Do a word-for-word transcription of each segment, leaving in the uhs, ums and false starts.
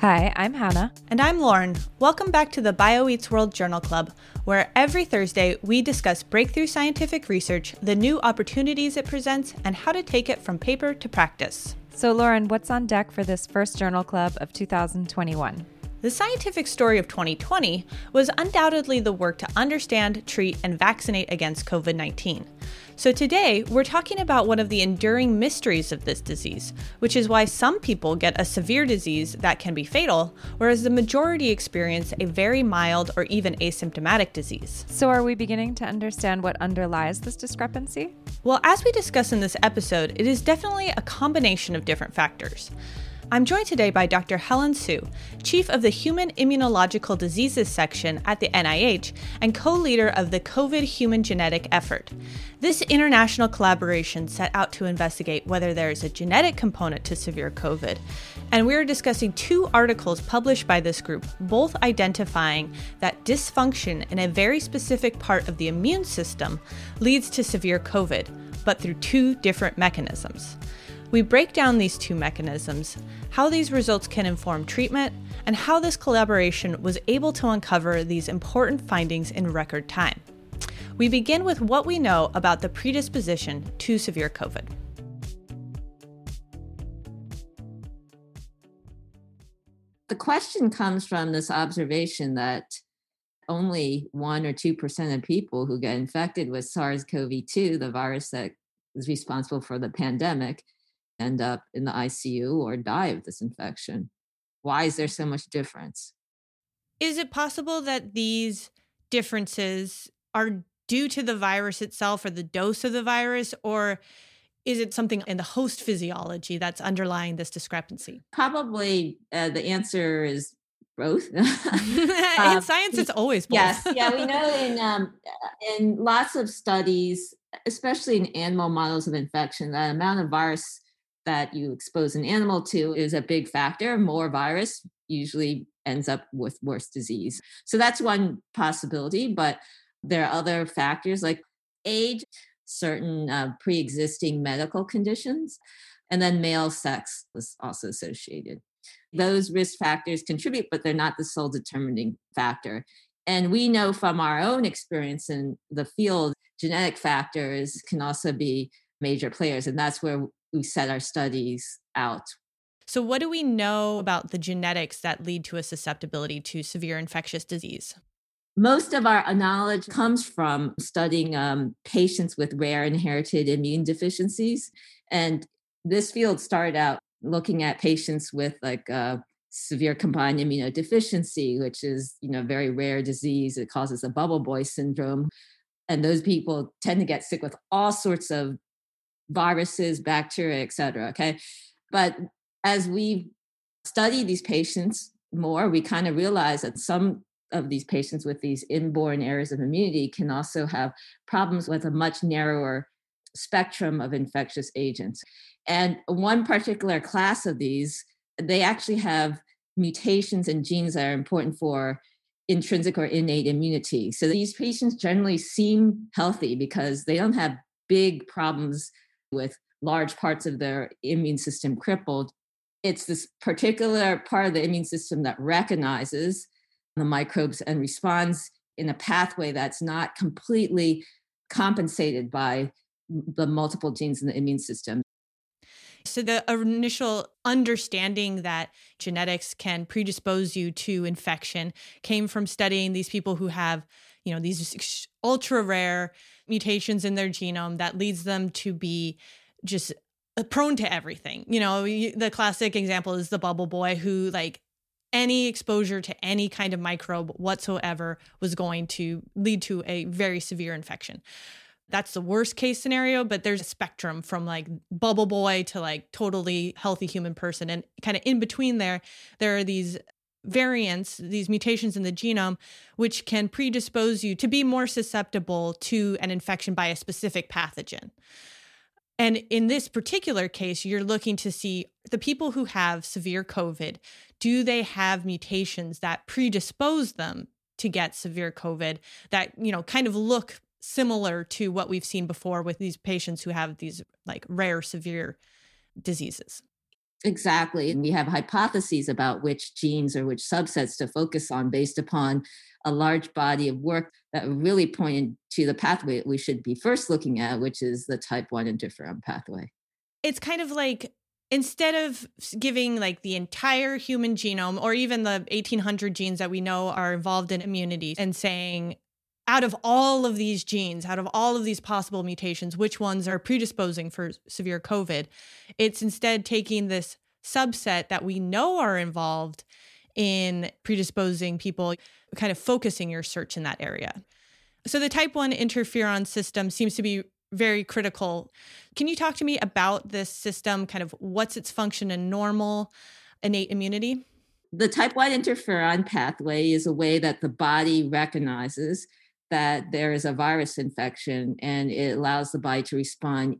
Hi, I'm Hannah. And I'm Lauren. Welcome back to the BioEats World Journal Club, where every Thursday we discuss breakthrough scientific research, the new opportunities it presents, and how to take it from paper to practice. So Lauren, what's on deck for this first Journal Club of two thousand twenty-one? The scientific story of twenty twenty was undoubtedly the work to understand, treat, and vaccinate against COVID nineteen. So today, we're talking about one of the enduring mysteries of this disease, which is why some people get a severe disease that can be fatal, whereas the majority experience a very mild or even asymptomatic disease. So are we beginning to understand what underlies this discrepancy? Well, as we discuss in this episode, it is definitely a combination of different factors. I'm joined today by Doctor Helen Su, Chief of the Human Immunological Diseases Section at the N I H and co-leader of the COVID Human Genetic Effort. This international collaboration set out to investigate whether there is a genetic component to severe COVID, and we are discussing two articles published by this group, both identifying that dysfunction in a very specific part of the immune system leads to severe COVID, but through two different mechanisms. We break down these two mechanisms, how these results can inform treatment, and how this collaboration was able to uncover these important findings in record time. We begin with what we know about the predisposition to severe COVID. The question comes from this observation that only one or two percent of people who get infected with SARS-C o V two, the virus that is responsible for the pandemic, end up in the I C U or die of this infection. Why is there so much difference? Is it possible that these differences are due to the virus itself or the dose of the virus, or is it something in the host physiology that's underlying this discrepancy? Probably uh, the answer is both. um, in science, it's always both. Yes, yeah, we know in um, in lots of studies, especially in animal models of infection, the amount of virus that you expose an animal to is a big factor. More virus usually ends up with worse disease. So that's one possibility, but there are other factors like age, certain uh, pre-existing medical conditions, and then male sex is also associated. Those risk factors contribute, but they're not the sole determining factor. And we know from our own experience in the field, genetic factors can also be major players, and that's where we set our studies out. So what do we know about the genetics that lead to a susceptibility to severe infectious disease? Most of our knowledge comes from studying um, patients with rare inherited immune deficiencies. And this field started out looking at patients with like uh, severe combined immunodeficiency, which is, you know, a very rare disease. It causes a bubble boy syndrome. And those people tend to get sick with all sorts of viruses, bacteria, et cetera, okay? But as we study these patients more, we kind of realize that some of these patients with these inborn errors of immunity can also have problems with a much narrower spectrum of infectious agents. And one particular class of these, they actually have mutations in genes that are important for intrinsic or innate immunity. So these patients generally seem healthy because they don't have big problems with large parts of their immune system crippled. It's this particular part of the immune system that recognizes the microbes and responds in a pathway that's not completely compensated by the multiple genes in the immune system. So the initial understanding that genetics can predispose you to infection came from studying these people who have, you know, these ultra rare mutations in their genome that leads them to be just prone to everything. You know, the classic example is the bubble boy who, like, any exposure to any kind of microbe whatsoever was going to lead to a very severe infection. That's the worst case scenario, but there's a spectrum from like bubble boy to like totally healthy human person. And kind of in between there, there are these variants, these mutations in the genome, which can predispose you to be more susceptible to an infection by a specific pathogen. And in this particular case, you're looking to see the people who have severe COVID, do they have mutations that predispose them to get severe COVID that, you know, kind of look similar to what we've seen before with these patients who have these like rare, severe diseases. Exactly. And we have hypotheses about which genes or which subsets to focus on based upon a large body of work that really point to the pathway we should be first looking at, which is the type one interferon pathway. It's kind of like, instead of giving like the entire human genome or even the eighteen hundred genes that we know are involved in immunity and saying, out of all of these genes, out of all of these possible mutations, which ones are predisposing for severe COVID? It's instead taking this subset that we know are involved in predisposing people, kind of focusing your search in that area. So the type one interferon system seems to be very critical. Can you talk to me about this system, kind of what's its function in normal innate immunity? The type one interferon pathway is a way that the body recognizes that there is a virus infection, and it allows the body to respond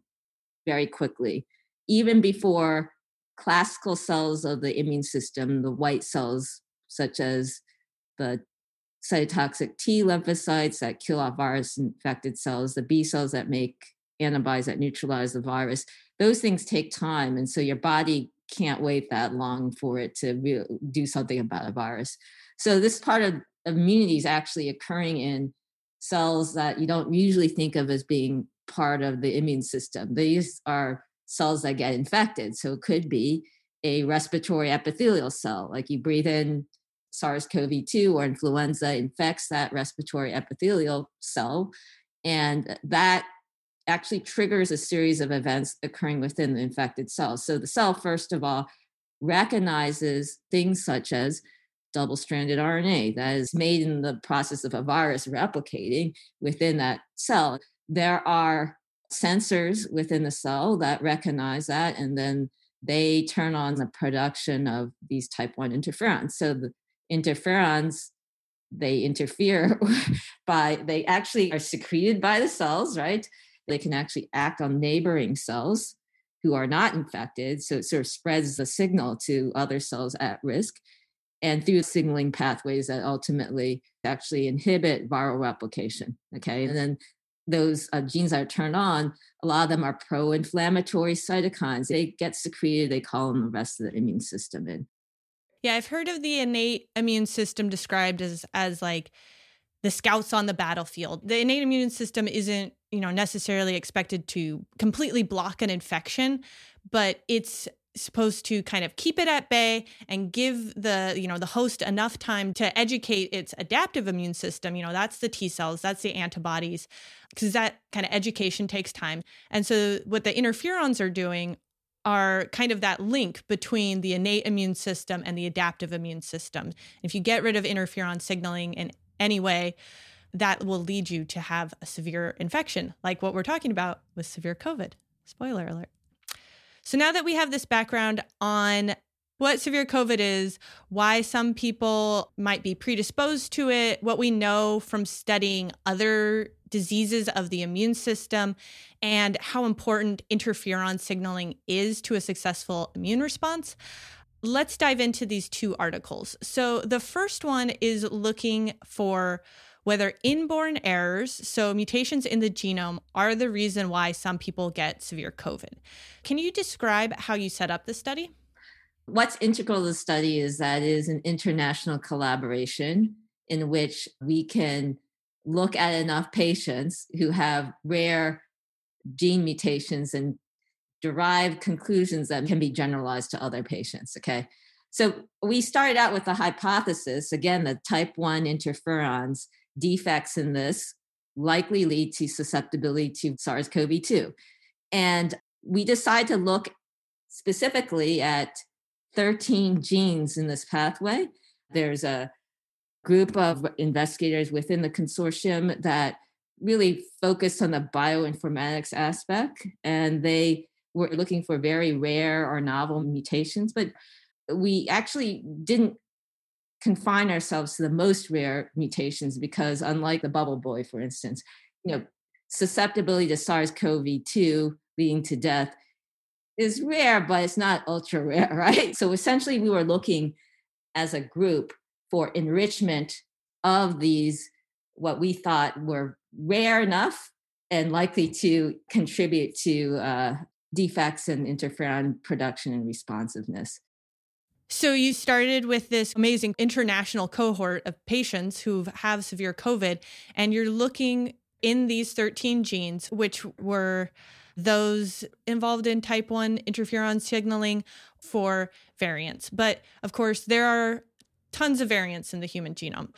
very quickly. Even before classical cells of the immune system, the white cells, such as the cytotoxic T lymphocytes that kill off virus-infected cells, the B cells that make antibodies that neutralize the virus, those things take time. And so your body can't wait that long for it to re- do something about a virus. So this part of immunity is actually occurring in cells that you don't usually think of as being part of the immune system. These are cells that get infected. So it could be a respiratory epithelial cell, like you breathe in SARS-C o V two or influenza infects that respiratory epithelial cell, and that actually triggers a series of events occurring within the infected cell. So the cell, first of all, recognizes things such as double-stranded R N A that is made in the process of a virus replicating within that cell. There are sensors within the cell that recognize that, and then they turn on the production of these type one interferons. So the interferons, they interfere by, they actually are secreted by the cells, right? They can actually act on neighboring cells who are not infected. So it sort of spreads the signal to other cells at risk, and through signaling pathways that ultimately actually inhibit viral replication. Okay. And then those uh, genes that are turned on, a lot of them are pro-inflammatory cytokines. They get secreted, they call them the rest of the immune system in. Yeah, I've heard of the innate immune system described as as like the scouts on the battlefield. The innate immune system isn't, you know, necessarily expected to completely block an infection, but it's supposed to kind of keep it at bay and give the, you know, the host enough time to educate its adaptive immune system. You know, that's the T cells, that's the antibodies, because that kind of education takes time. And so what the interferons are doing are kind of that link between the innate immune system and the adaptive immune system. If you get rid of interferon signaling in any way, that will lead you to have a severe infection, like what we're talking about with severe COVID. Spoiler alert. So now that we have this background on what severe COVID is, why some people might be predisposed to it, what we know from studying other diseases of the immune system, and how important interferon signaling is to a successful immune response, let's dive into these two articles. So the first one is looking for whether inborn errors, so mutations in the genome, are the reason why some people get severe COVID. Can you describe how you set up the study? What's integral to the study is that it is an international collaboration in which we can look at enough patients who have rare gene mutations and derive conclusions that can be generalized to other patients, okay? So we started out with the hypothesis, again, the type one interferons. Defects in this likely lead to susceptibility to SARS-C o V two. And we decide to look specifically at thirteen genes in this pathway. There's a group of investigators within the consortium that really focused on the bioinformatics aspect, and they were looking for very rare or novel mutations, but we actually didn't confine ourselves to the most rare mutations because, unlike the bubble boy, for instance, you know, susceptibility to SARS-C o V two leading to death is rare, but it's not ultra rare, right? So essentially we were looking as a group for enrichment of these, what we thought were rare enough and likely to contribute to uh, defects in interferon production and responsiveness. So you started with this amazing international cohort of patients who have severe COVID, and you're looking in these thirteen genes, which were those involved in type one interferon signaling for variants. But of course, there are tons of variants in the human genome.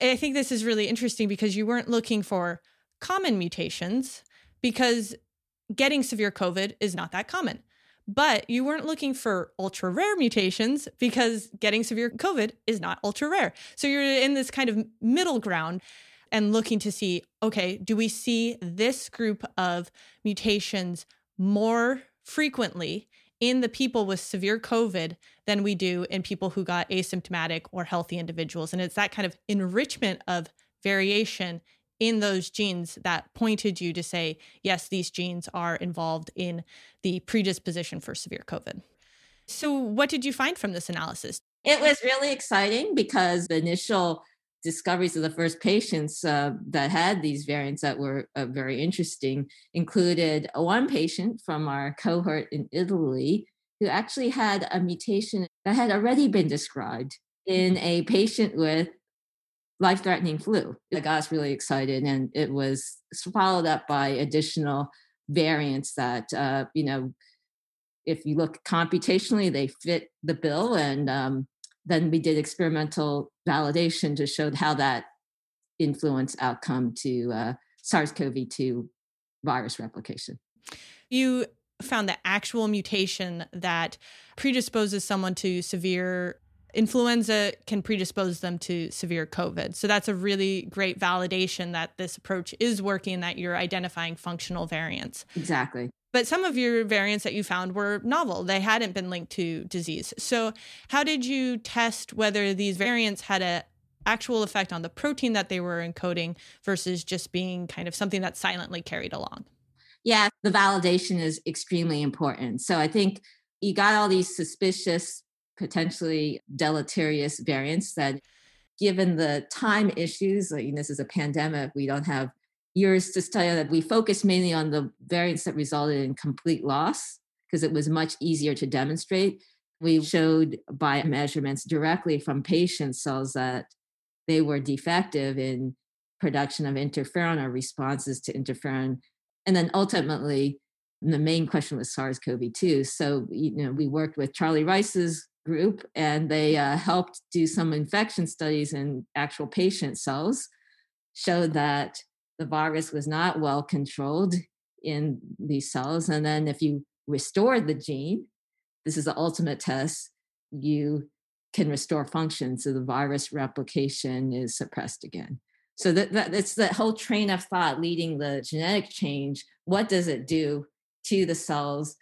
And I think this is really interesting because you weren't looking for common mutations because getting severe COVID is not that common. But you weren't looking for ultra rare mutations because getting severe COVID is not ultra rare. So you're in this kind of middle ground and looking to see, okay, do we see this group of mutations more frequently in the people with severe COVID than we do in people who got asymptomatic or healthy individuals? And it's that kind of enrichment of variation in those genes that pointed you to say, yes, these genes are involved in the predisposition for severe COVID. So what did you find from this analysis? It was really exciting because the initial discoveries of the first patients uh, that had these variants that were uh, very interesting included one patient from our cohort in Italy who actually had a mutation that had already been described in a patient with life-threatening flu. It got us really excited, and it was followed up by additional variants that, uh, you know, if you look computationally, they fit the bill. And um, then we did experimental validation to show how that influenced outcome to uh, SARS-C o V two virus replication. You found the actual mutation that predisposes someone to severe influenza can predispose them to severe COVID. So that's a really great validation that this approach is working, that you're identifying functional variants. Exactly. But some of your variants that you found were novel. They hadn't been linked to disease. So how did you test whether these variants had an actual effect on the protein that they were encoding versus just being kind of something that's silently carried along? Yeah, the validation is extremely important. So I think you got all these suspicious, potentially deleterious variants that, given the time issues, like this is a pandemic, we don't have years to study that. We focus mainly on the variants that resulted in complete loss because it was much easier to demonstrate. We showed by measurements directly from patient cells that they were defective in production of interferon or responses to interferon. And then ultimately, the main question was SARS-C o V two. So, you know, we worked with Charlie Rice's group, and they uh, helped do some infection studies in actual patient cells, showed that the virus was not well controlled in these cells. And then if you restore the gene, this is the ultimate test, you can restore function. So the virus replication is suppressed again. So that, that it's that whole train of thought leading the genetic change. What does it do to the cells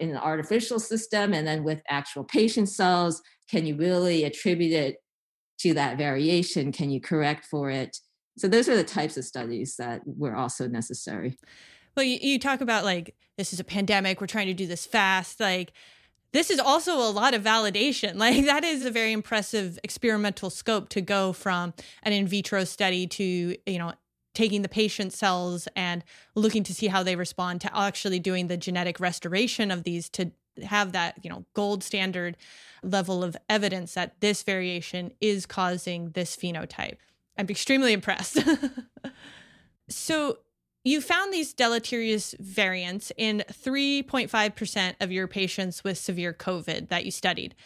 in the artificial system, and then with actual patient cells? Can you really attribute it to that variation? Can you correct for it? So those are the types of studies that were also necessary. Well, you, you talk about like, this is a pandemic, we're trying to do this fast. Like, this is also a lot of validation. Like, that is a very impressive experimental scope to go from an in vitro study to, you know, taking the patient cells and looking to see how they respond to actually doing the genetic restoration of these to have that, you know, gold standard level of evidence that this variation is causing this phenotype. I'm extremely impressed. So you found these deleterious variants in three point five percent of your patients with severe COVID that you studied.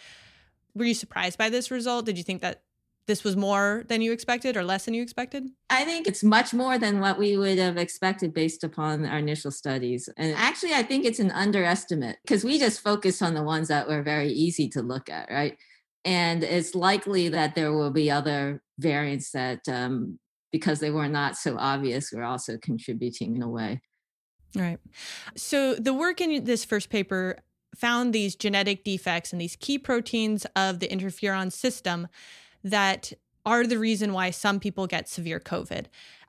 Were you surprised by this result? Did you think that this was more than you expected or less than you expected? I think it's much more than what we would have expected based upon our initial studies. And actually, I think it's an underestimate because we just focused on the ones that were very easy to look at, right? And it's likely that there will be other variants that, um, because they were not so obvious, were also contributing in a way. Right. So the work in this first paper found these genetic defects and these key proteins of the interferon system that are the reason why some people get severe COVID.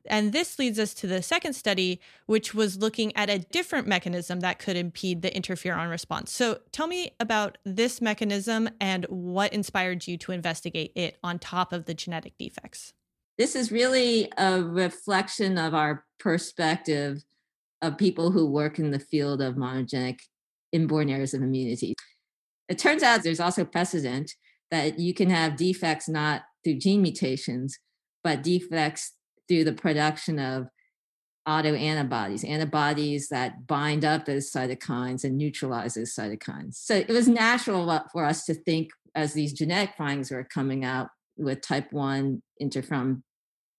And this leads us to the second study, which was looking at a different mechanism that could impede the interferon response. So tell me about this mechanism and what inspired you to investigate it on top of the genetic defects. This is really a reflection of our perspective of people who work in the field of monogenic inborn errors of immunity. It turns out there's also precedent that you can have defects not through gene mutations, but defects through the production of autoantibodies, antibodies that bind up those cytokines and neutralize those cytokines. So it was natural for us to think, as these genetic findings were coming out with type one interferon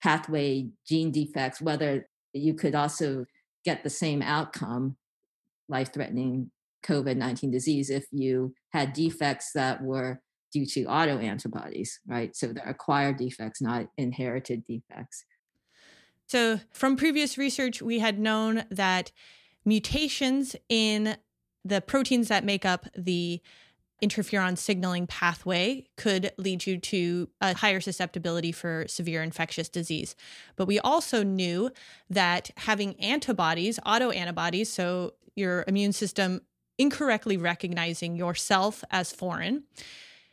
pathway gene defects, whether you could also get the same outcome, life-threatening COVID nineteen disease, if you had defects that were due to autoantibodies, right? So they're acquired defects, not inherited defects. So from previous research, we had known that mutations in the proteins that make up the interferon signaling pathway could lead you to a higher susceptibility for severe infectious disease. But we also knew that having antibodies, autoantibodies, so your immune system incorrectly recognizing yourself as foreign,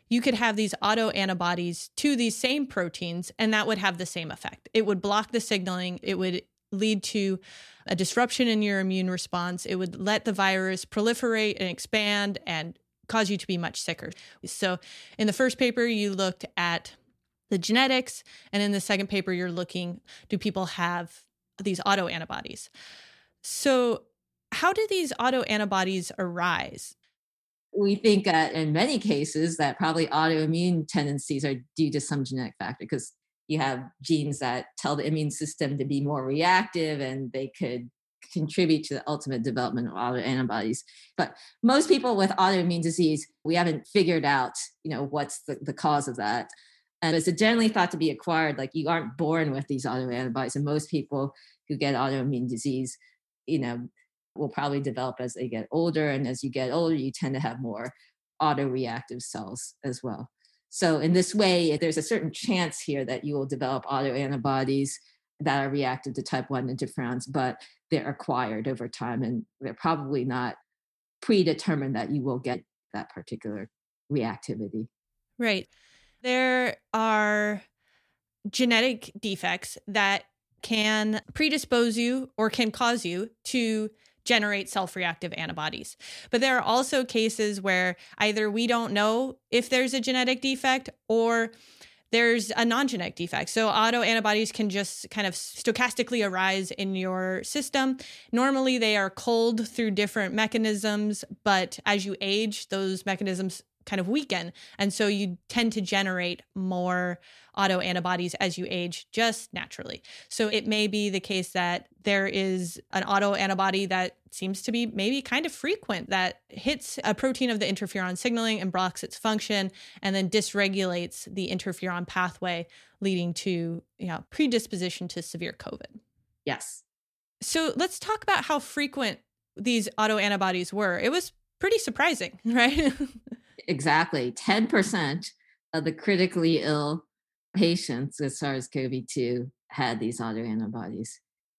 you could have these autoantibodies to these same proteins, and that would have the same effect. It would block the signaling. It would lead to a disruption in your immune response. It would let the virus proliferate and expand and cause you to be much sicker. So in the first paper, you looked at the genetics, and in the second paper, you're looking, do people have these autoantibodies? So how do these autoantibodies arise? We think uh, in many cases that probably autoimmune tendencies are due to some genetic factor, because you have genes that tell the immune system to be more reactive, and they could contribute to the ultimate development of autoantibodies. But most people with autoimmune disease, we haven't figured out, you know, what's the, the cause of that. And it's generally thought to be acquired, like you aren't born with these autoantibodies. And most people who get autoimmune disease, you know, will probably develop as they get older. And as you get older, you tend to have more autoreactive cells as well. So in this way, there's a certain chance here that you will develop autoantibodies that are reactive to type one interferons, but they're acquired over time. And they're probably not predetermined that you will get that particular reactivity. Right. There are genetic defects that can predispose you or can cause you to generate self-reactive antibodies. But there are also cases where either we don't know if there's a genetic defect or there's a non-genetic defect. So autoantibodies can just kind of stochastically arise in your system. Normally they are culled through different mechanisms, but as you age, those mechanisms kind of weaken. And so you tend to generate more autoantibodies as you age just naturally. So it may be the case that there is an autoantibody that seems to be maybe kind of frequent that hits a protein of the interferon signaling and blocks its function and then dysregulates the interferon pathway, leading to, you know, predisposition to severe COVID. Yes. So let's talk about how frequent these autoantibodies were. It was pretty surprising, right? Exactly. ten percent of the critically ill patients with SARS-C o V two had these autoantibodies.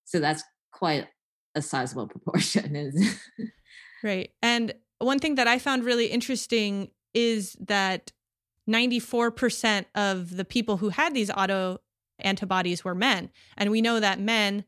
So that's quite a sizable proportion. Right. And one thing that I found really interesting is that ninety-four percent of the people who had these autoantibodies were men. And we know that men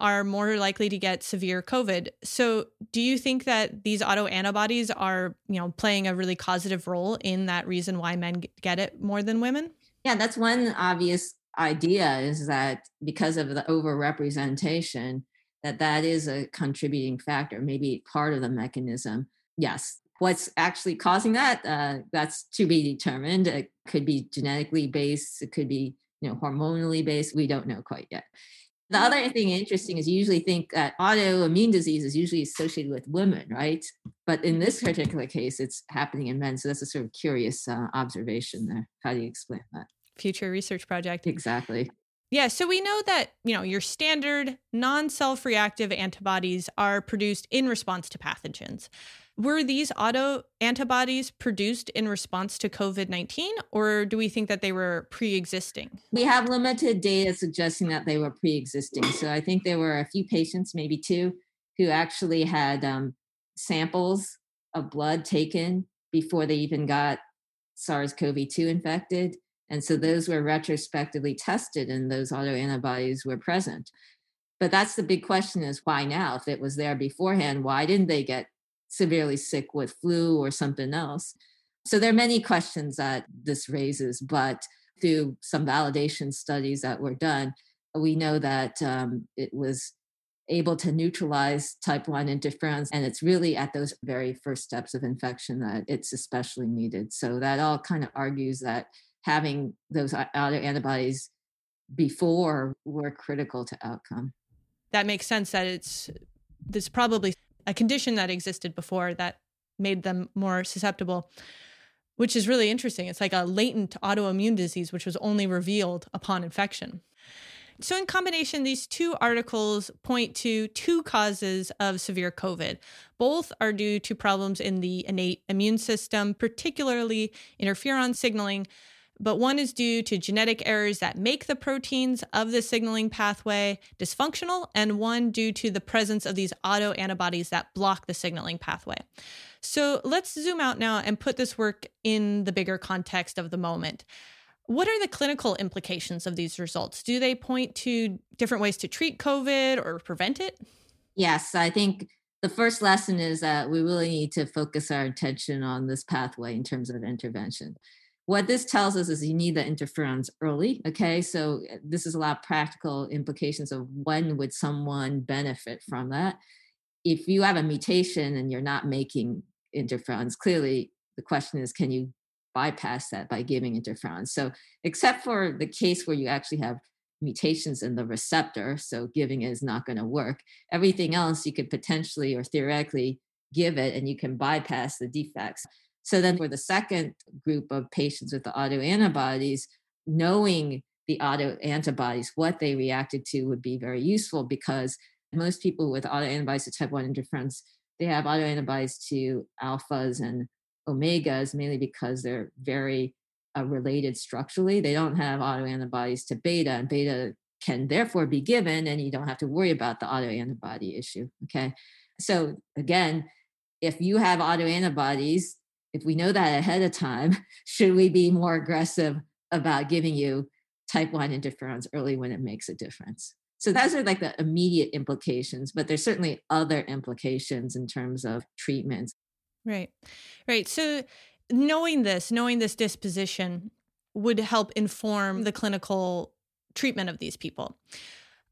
are more likely to get severe COVID. So do you think that these autoantibodies are, you know, playing a really causative role in that reason why men get it more than women? Yeah, that's one obvious idea, is that because of the overrepresentation, that that is a contributing factor, maybe part of the mechanism. Yes. What's actually causing that? Uh, that's to be determined. It could be genetically based. It could be, you know, hormonally based. We don't know quite yet. The other thing interesting is you usually think that autoimmune disease is usually associated with women, right? But in this particular case, it's happening in men. So that's a sort of curious uh, observation there. How do you explain that? Future research project. Exactly. Yeah. So we know that, you know, your standard non-self-reactive antibodies are produced in response to pathogens. Were these autoantibodies produced in response to COVID nineteen, or do we think that they were pre-existing? We have limited data suggesting that they were pre-existing. So I think there were a few patients, maybe two, who actually had um, samples of blood taken before they even got SARS-C o V two infected. And so those were retrospectively tested and those autoantibodies were present. But that's the big question, is why now? If it was there beforehand, why didn't they get severely sick with flu or something else? So there are many questions that this raises, but through some validation studies that were done, we know that um, it was able to neutralize type one interferons. And it's really at those very first steps of infection that it's especially needed. So that all kind of argues that having those outer antibodies before were critical to outcome. That makes sense that it's there's probably a condition that existed before that made them more susceptible, which is really interesting. It's like a latent autoimmune disease, which was only revealed upon infection. So in combination, these two articles point to two causes of severe COVID. Both are due to problems in the innate immune system, particularly interferon signaling, but one is due to genetic errors that make the proteins of the signaling pathway dysfunctional, and one due to the presence of these autoantibodies that block the signaling pathway. So let's zoom out now and put this work in the bigger context of the moment. What are the clinical implications of these results? Do they point to different ways to treat COVID or prevent it? Yes, I think the first lesson is that we really need to focus our attention on this pathway in terms of intervention. What this tells us is you need the interferons early, okay? So this is a lot of practical implications of when would someone benefit from that. If you have a mutation and you're not making interferons, clearly the question is, can you bypass that by giving interferons? So except for the case where you actually have mutations in the receptor, so giving it is not going to work, everything else you could potentially or theoretically give it and you can bypass the defects. So then for the second group of patients with the autoantibodies, knowing the autoantibodies, what they reacted to would be very useful, because most people with autoantibodies to type one interferons, they have autoantibodies to alphas and omegas, mainly because they're very uh, related structurally. They don't have autoantibodies to beta, and beta can therefore be given, and you don't have to worry about the autoantibody issue, okay? So again, if you have autoantibodies, if we know that ahead of time, should we be more aggressive about giving you type one interferons early when it makes a difference? So those are like the immediate implications, but there's certainly other implications in terms of treatments. Right, right. So knowing this, knowing this disposition would help inform the clinical treatment of these people.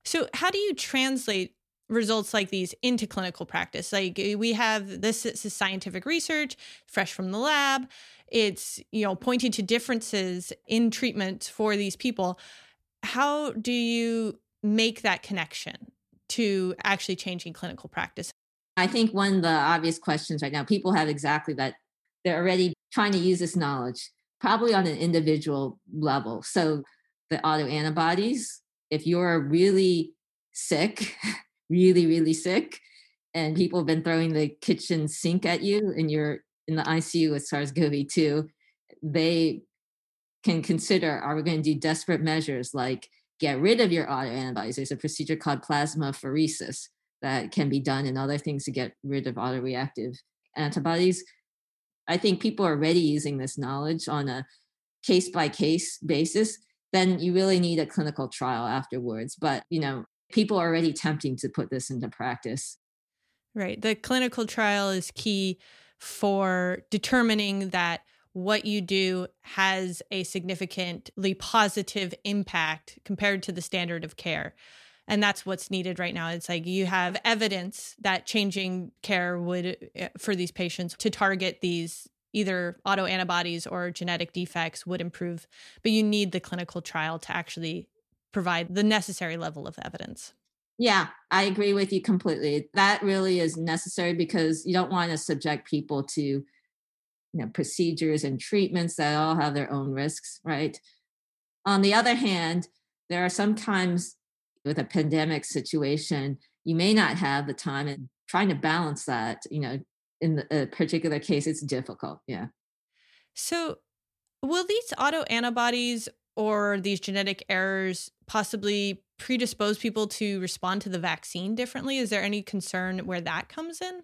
So how do you translate results like these into clinical practice? Like, we have this, this is scientific research fresh from the lab. It's, you know, pointing to differences in treatment for these people. How do you make that connection to actually changing clinical practice? I think one of the obvious questions right now, people have exactly that. They're already trying to use this knowledge, probably on an individual level. So the autoantibodies, if you're really sick, really, really sick, and people have been throwing the kitchen sink at you and you're in the I C U with SARS-C o V two, they can consider, are we going to do desperate measures like get rid of your autoantibodies? There's a procedure called plasmapheresis that can be done, and other things to get rid of autoreactive antibodies. I think people are already using this knowledge on a case-by-case basis. Then you really need a clinical trial afterwards. But, you know, people are already attempting to put this into practice. Right. The clinical trial is key for determining that what you do has a significantly positive impact compared to the standard of care. And that's what's needed right now. It's like you have evidence that changing care would, for these patients to target these either autoantibodies or genetic defects, would improve. But you need the clinical trial to actually provide the necessary level of evidence. Yeah, I agree with you completely. That really is necessary, because you don't want to subject people to, you know, procedures and treatments that all have their own risks, right? On the other hand, there are sometimes with a pandemic situation, you may not have the time, and trying to balance that, you know, in a particular case, it's difficult. Yeah. So will these autoantibodies or these genetic errors possibly predispose people to respond to the vaccine differently? Is there any concern where that comes in?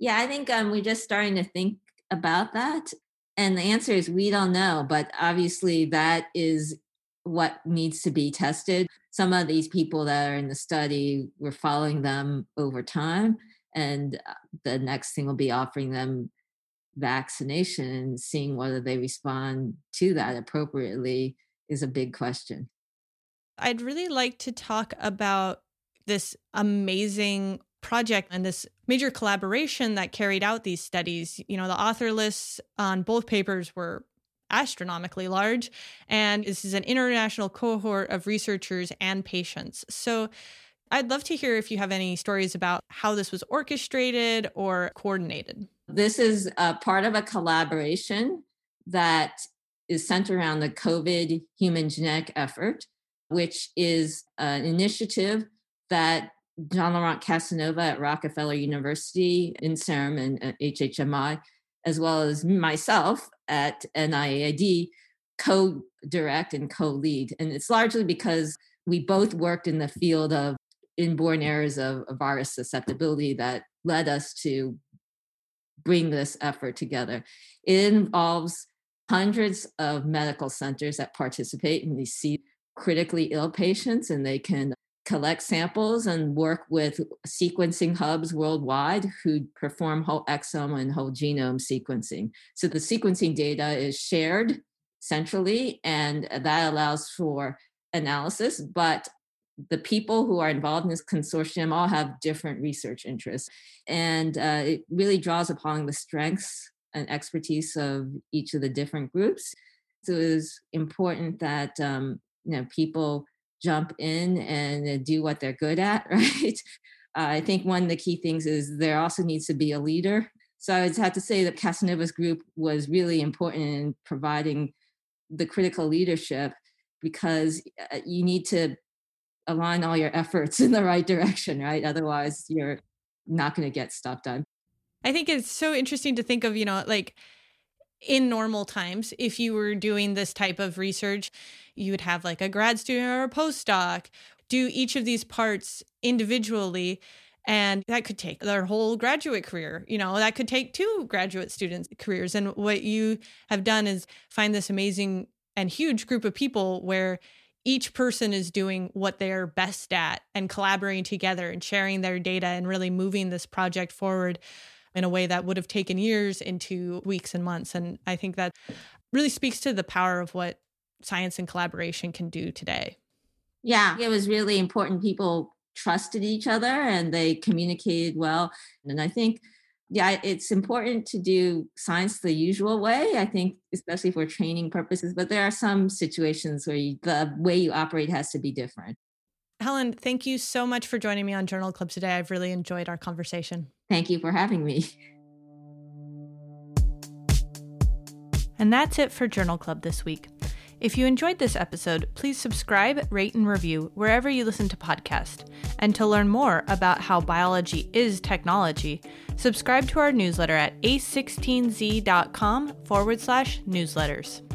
Yeah, I think um, we're just starting to think about that. And the answer is we don't know, but obviously that is what needs to be tested. Some of these people that are in the study, we're following them over time, and the next thing will be offering them vaccination, and seeing whether they respond to that appropriately is a big question. I'd really like to talk about this amazing project and this major collaboration that carried out these studies. You know, the author lists on both papers were astronomically large, and this is an international cohort of researchers and patients. So I'd love to hear if you have any stories about how this was orchestrated or coordinated. This is a part of a collaboration that is centered around the COVID Human Genetic Effort, which is an initiative that John Laurent Casanova at Rockefeller University, INSERM and H H M I, as well as myself at N I A I D, co-direct and co-lead. And it's largely because we both worked in the field of inborn errors of virus susceptibility that led us to bring this effort together. It involves hundreds of medical centers that participate, and they see critically ill patients, and they can collect samples and work with sequencing hubs worldwide who perform whole exome and whole genome sequencing. So the sequencing data is shared centrally, and that allows for analysis. But the people who are involved in this consortium all have different research interests. And uh, it really draws upon the strengths and expertise of each of the different groups. So it is important that um, you know, people jump in and do what they're good at, right? Uh, I think one of the key things is there also needs to be a leader. So I would have to say that Casanova's group was really important in providing the critical leadership, because you need to align all your efforts in the right direction, right? Otherwise, you're not going to get stuff done. I think it's so interesting to think of, you know, like in normal times, if you were doing this type of research, you would have like a grad student or a postdoc do each of these parts individually. And that could take their whole graduate career. You know, that could take two graduate students' careers. And what you have done is find this amazing and huge group of people where each person is doing what they're best at and collaborating together and sharing their data and really moving this project forward in a way that would have taken years into weeks and months. And I think that really speaks to the power of what science and collaboration can do today. Yeah, it was really important. People trusted each other and they communicated well. And I think, yeah, it's important to do science the usual way, I think, especially for training purposes. But there are some situations where you, the way you operate has to be different. Helen, thank you so much for joining me on Journal Club today. I've really enjoyed our conversation. Thank you for having me. And that's it for Journal Club this week. If you enjoyed this episode, please subscribe, rate, and review wherever you listen to podcasts. And to learn more about how biology is technology, subscribe to our newsletter at a sixteen z dot com forward slash newsletters.